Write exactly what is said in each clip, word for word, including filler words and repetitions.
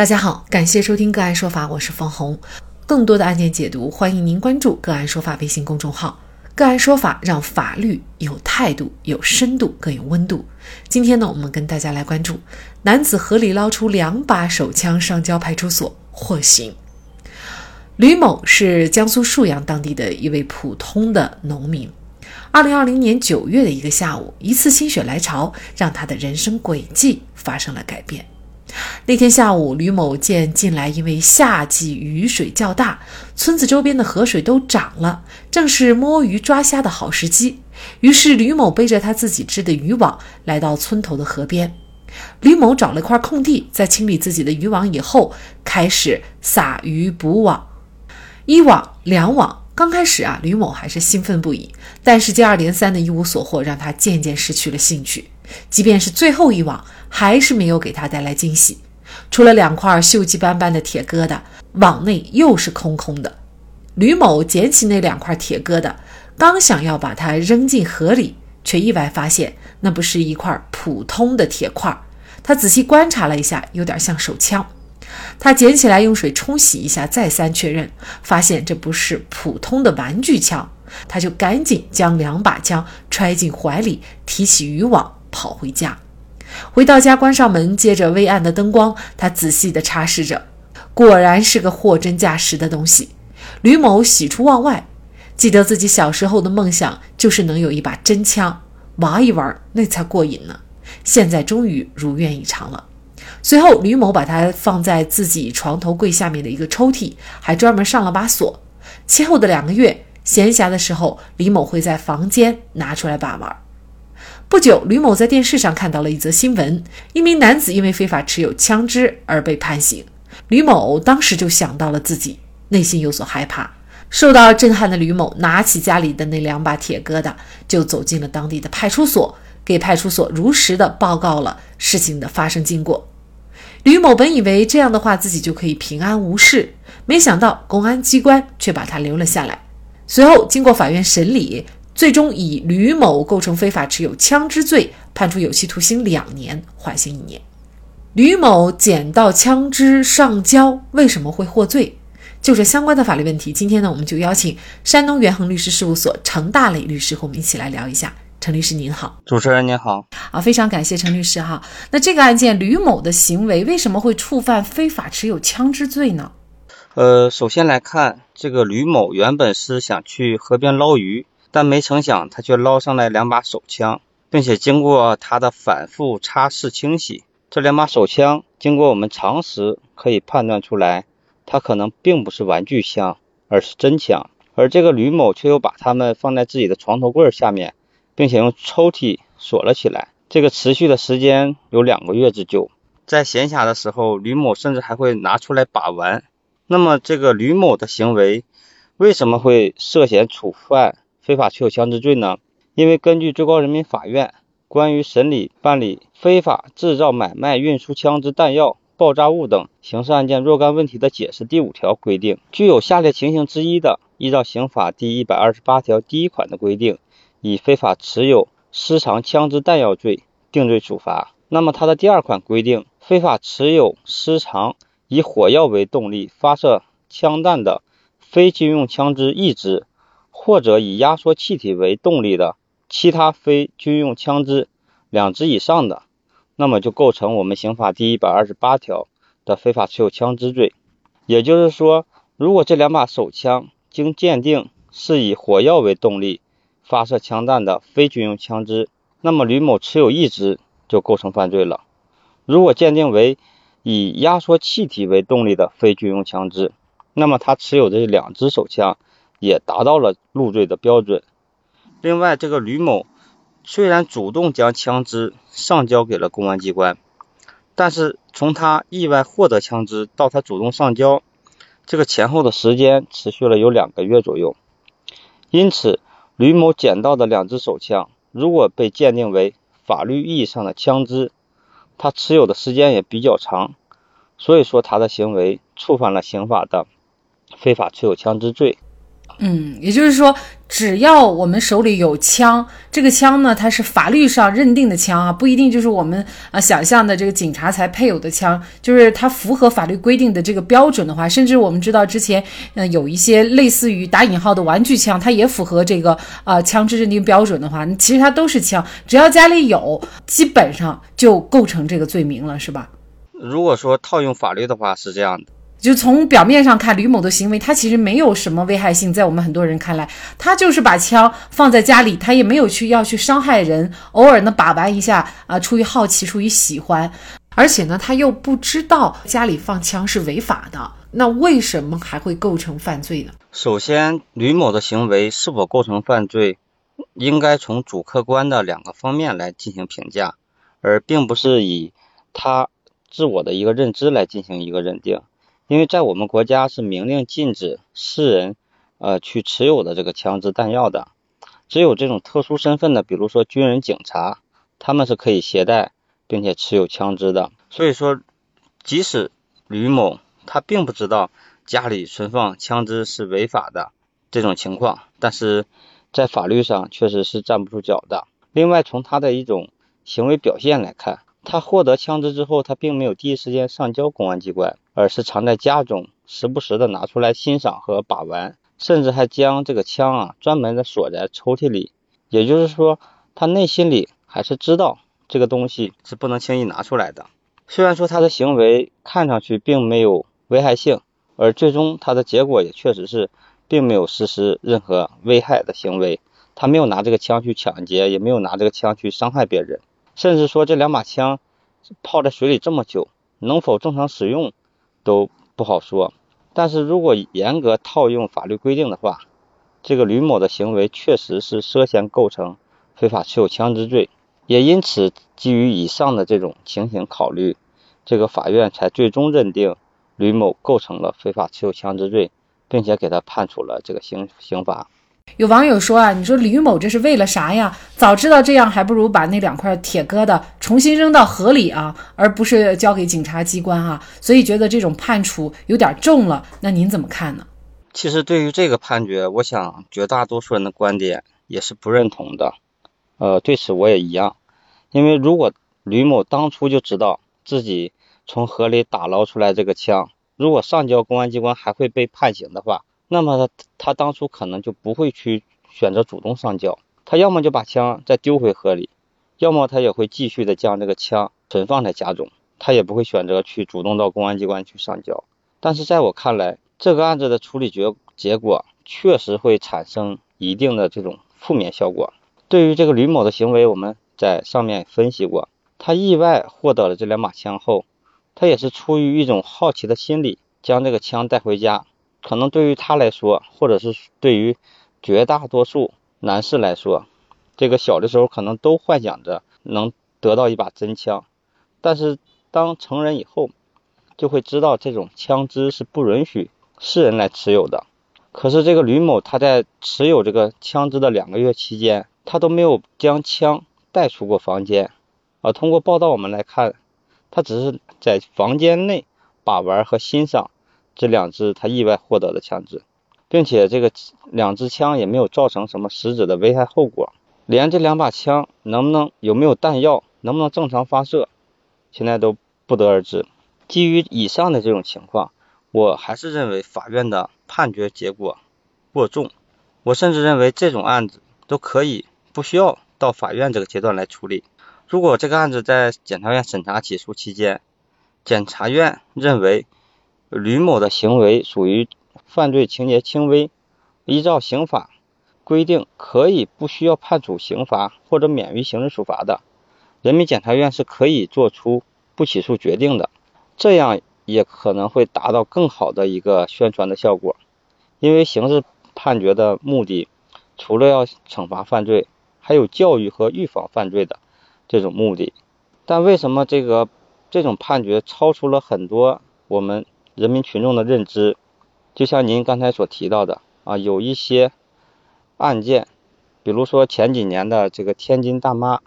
大家好，感谢收听个案说法，我是方红。更多的案件解读，欢迎您关注个案说法微信公众号。个案说法让法律有态度、有深度、更有温度。今天呢，我们跟大家来关注：男子合理捞出两把手枪上交派出所，获刑。吕某是江苏沭阳当地的一位普通的农民。二零二零年九月的一个下午，一次心血来潮，让他的人生轨迹发生了改变。那天下午，吕某见近来因为夏季雨水较大，村子周边的河水都涨了，正是摸鱼抓虾的好时机。于是吕某背着他自己织的渔网来到村头的河边。吕某找了块空地，在清理自己的渔网以后，开始撒鱼捕网。一网两网，刚开始啊，吕某还是兴奋不已，但是接二连三的一无所获让他渐渐失去了兴趣。即便是最后一网，还是没有给他带来惊喜，除了两块锈迹斑斑的铁疙瘩，网内又是空空的。吕某捡起那两块铁疙瘩，刚想要把它扔进河里，却意外发现那不是一块普通的铁块，他仔细观察了一下，有点像手枪。他捡起来用水冲洗一下，再三确认，发现这不是普通的玩具枪，他就赶紧将两把枪揣进怀里，提起渔网跑回家。回到家，关上门，借着微暗的灯光，他仔细地擦拭着，果然是个货真价实的东西。吕某喜出望外，记得自己小时候的梦想就是能有一把真枪，玩一玩那才过瘾呢，现在终于如愿以偿了。随后吕某把它放在自己床头柜下面的一个抽屉，还专门上了把锁。其后的两个月闲暇的时候，李某会在房间拿出来把玩。不久，吕某在电视上看到了一则新闻，一名男子因为非法持有枪支而被判刑。吕某当时就想到了自己，内心有所害怕。受到震撼的吕某拿起家里的那两把铁疙瘩，就走进了当地的派出所，给派出所如实的报告了事情的发生经过。吕某本以为这样的话自己就可以平安无事，没想到公安机关却把他留了下来。随后经过法院审理，最终以吕某构成非法持有枪支罪，判处有期徒刑两年，缓刑一年。吕某捡到枪支上交，为什么会获罪？就这相关的法律问题，今天呢，我们就邀请山东元恒律师事务所程大磊律师和我们一起来聊一下。程律师您好。主持人您好。啊，非常感谢程律师哈。那这个案件，吕某的行为为什么会触犯非法持有枪支罪呢？呃，首先来看，这个吕某原本是想去河边捞鱼，但没成想他却捞上来两把手枪，并且经过他的反复擦拭清洗，这两把手枪经过我们常识可以判断出来，它可能并不是玩具枪，而是真枪。而这个吕某却又把它们放在自己的床头柜下面，并且用抽屉锁了起来，这个持续的时间有两个月之久。在闲暇的时候，吕某甚至还会拿出来把玩。那么这个吕某的行为为什么会涉嫌触犯非法持有枪支罪呢？因为根据最高人民法院关于审理办理非法制造、买卖、运输枪支弹药、爆炸物等刑事案件若干问题的解释第五条规定，具有下列情形之一的，依照刑法第一百二十八条第一款的规定，以非法持有、私藏枪支弹药罪定罪处罚。那么它的第二款规定，非法持有、私藏以火药为动力发射枪弹的非军用枪支一支，或者以压缩气体为动力的其他非军用枪支两支以上的，那么就构成我们刑法第一百二十八条的非法持有枪支罪。也就是说，如果这两把手枪经鉴定是以火药为动力发射枪弹的非军用枪支，那么吕某持有一支就构成犯罪了。如果鉴定为以压缩气体为动力的非军用枪支，那么他持有的两支手枪也达到了入罪的标准。另外，这个吕某虽然主动将枪支上交给了公安机关，但是从他意外获得枪支到他主动上交，这个前后的时间持续了有两个月左右。因此，吕某捡到的两支手枪，如果被鉴定为法律意义上的枪支，他持有的时间也比较长，所以说他的行为触犯了刑法的非法持有枪支罪。嗯，也就是说只要我们手里有枪，这个枪呢它是法律上认定的枪啊，不一定就是我们啊想象的这个警察才配有的枪，就是它符合法律规定的这个标准的话，甚至我们知道之前嗯、呃、有一些类似于打引号的玩具枪，它也符合这个啊、呃、枪支认定标准的话，其实它都是枪，只要家里有，基本上就构成这个罪名了，是吧？如果说套用法律的话是这样的。就从表面上看，吕某的行为他其实没有什么危害性，在我们很多人看来，他就是把枪放在家里，他也没有去要去伤害人，偶尔呢把玩一下啊，出于好奇，出于喜欢，而且呢他又不知道家里放枪是违法的，那为什么还会构成犯罪呢？首先，吕某的行为是否构成犯罪应该从主客观的两个方面来进行评价，而并不是以他自我的一个认知来进行一个认定。因为在我们国家是明令禁止世人呃去持有的这个枪支弹药的，只有这种特殊身份的，比如说军人、警察，他们是可以携带并且持有枪支的。所以说即使吕某他并不知道家里存放枪支是违法的这种情况，但是在法律上确实是站不住脚的。另外，从他的一种行为表现来看，他获得枪支之后，他并没有第一时间上交公安机关，而是藏在家中，时不时的拿出来欣赏和把玩，甚至还将这个枪啊专门的锁在抽屉里。也就是说，他内心里还是知道这个东西是不能轻易拿出来的。虽然说他的行为看上去并没有危害性，而最终他的结果也确实是并没有实施任何危害的行为，他没有拿这个枪去抢劫，也没有拿这个枪去伤害别人，甚至说这两把枪泡在水里这么久，能否正常使用都不好说。但是如果严格套用法律规定的话，这个吕某的行为确实是涉嫌构成非法持有枪支罪，也因此基于以上的这种情形考虑，这个法院才最终认定吕某构成了非法持有枪支罪，并且给他判处了这个刑刑罚。有网友说啊，你说吕某这是为了啥呀？早知道这样，还不如把那两块铁疙瘩重新扔到河里啊，而不是交给警察机关啊。所以觉得这种判处有点重了，那您怎么看呢？其实对于这个判决，我想绝大多数人的观点也是不认同的。呃，对此我也一样，因为如果吕某当初就知道自己从河里打捞出来这个枪，如果上交公安机关还会被判刑的话，那么他他当初可能就不会去选择主动上交，他要么就把枪再丢回河里，要么他也会继续的将这个枪存放在家中，他也不会选择去主动到公安机关去上交。但是在我看来，这个案子的处理结结果确实会产生一定的这种负面效果。对于这个吕某的行为，我们在上面分析过，他意外获得了这两把枪后，他也是出于一种好奇的心理将这个枪带回家。可能对于他来说，或者是对于绝大多数男士来说，这个小的时候可能都幻想着能得到一把真枪，但是当成人以后就会知道这种枪支是不允许世人来持有的。可是这个吕某他在持有这个枪支的两个月期间，他都没有将枪带出过房间，而通过报道我们来看，他只是在房间内把玩和欣赏这两支他意外获得的枪支，并且这个两支枪也没有造成什么实质的危害后果。连这两把枪能不能有没有弹药，能不能正常发射，现在都不得而知。基于以上的这种情况，我还是认为法院的判决结果过重，我甚至认为这种案子都可以不需要到法院这个阶段来处理。如果这个案子在检察院审查起诉期间，检察院认为吕某的行为属于犯罪情节轻微，依照刑法规定可以不需要判处刑罚或者免于刑事处罚的，人民检察院是可以做出不起诉决定的，这样也可能会达到更好的一个宣传的效果。因为刑事判决的目的除了要惩罚犯罪，还有教育和预防犯罪的这种目的。但为什么这个这种判决超出了很多我们人民群众的认知？就像您刚才所提到的啊，有一些案件，比如说前几年的这个天津大妈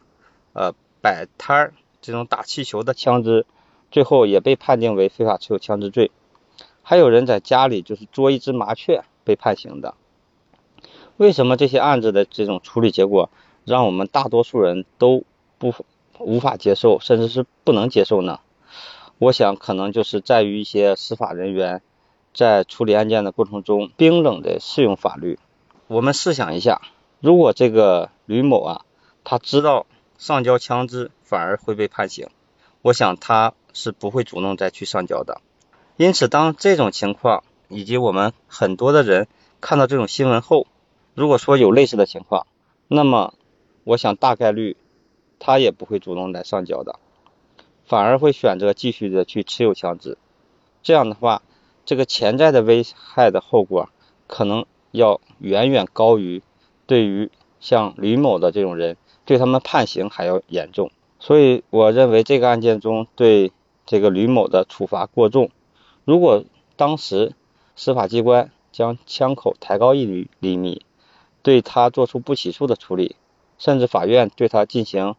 呃摆摊儿这种打气球的枪支，最后也被判定为非法持有枪支罪。还有人在家里就是捉一只麻雀被判刑的，为什么这些案子的这种处理结果让我们大多数人都不无法接受，甚至是不能接受呢？我想可能就是在于一些司法人员在处理案件的过程中冰冷的适用法律。我们试想一下，如果这个吕某啊，他知道上交枪支反而会被判刑，我想他是不会主动再去上交的。因此当这种情况以及我们很多的人看到这种新闻后，如果说有类似的情况，那么我想大概率他也不会主动来上交的，反而会选择继续的去持有枪支。这样的话，这个潜在的危害的后果可能要远远高于对于像吕某的这种人对他们判刑还要严重。所以我认为这个案件中对这个吕某的处罚过重，如果当时司法机关将枪口抬高一厘米，对他做出不起诉的处理，甚至法院对他进行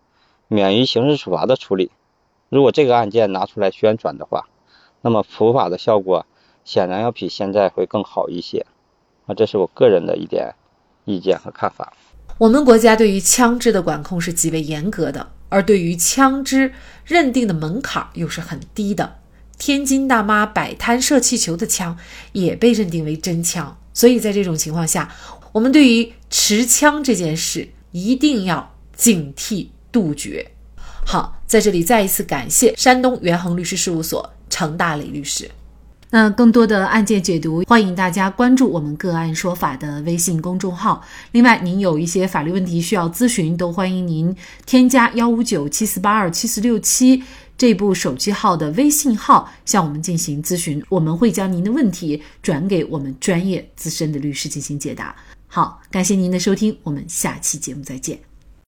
免于刑事处罚的处理，如果这个案件拿出来宣传的话，那么普法的效果显然要比现在会更好一些。啊，这是我个人的一点意见和看法。我们国家对于枪支的管控是极为严格的，而对于枪支认定的门槛又是很低的。天津大妈摆摊射气球的枪也被认定为真枪，所以在这种情况下，我们对于持枪这件事一定要警惕杜绝。好，在这里再一次感谢山东元恒律师事务所程大磊律师。那更多的案件解读，欢迎大家关注我们个案说法的微信公众号。另外，您有一些法律问题需要咨询，都欢迎您添加一五九七四八二七四六七这部手机号的微信号向我们进行咨询，我们会将您的问题转给我们专业资深的律师进行解答。好，感谢您的收听，我们下期节目再见。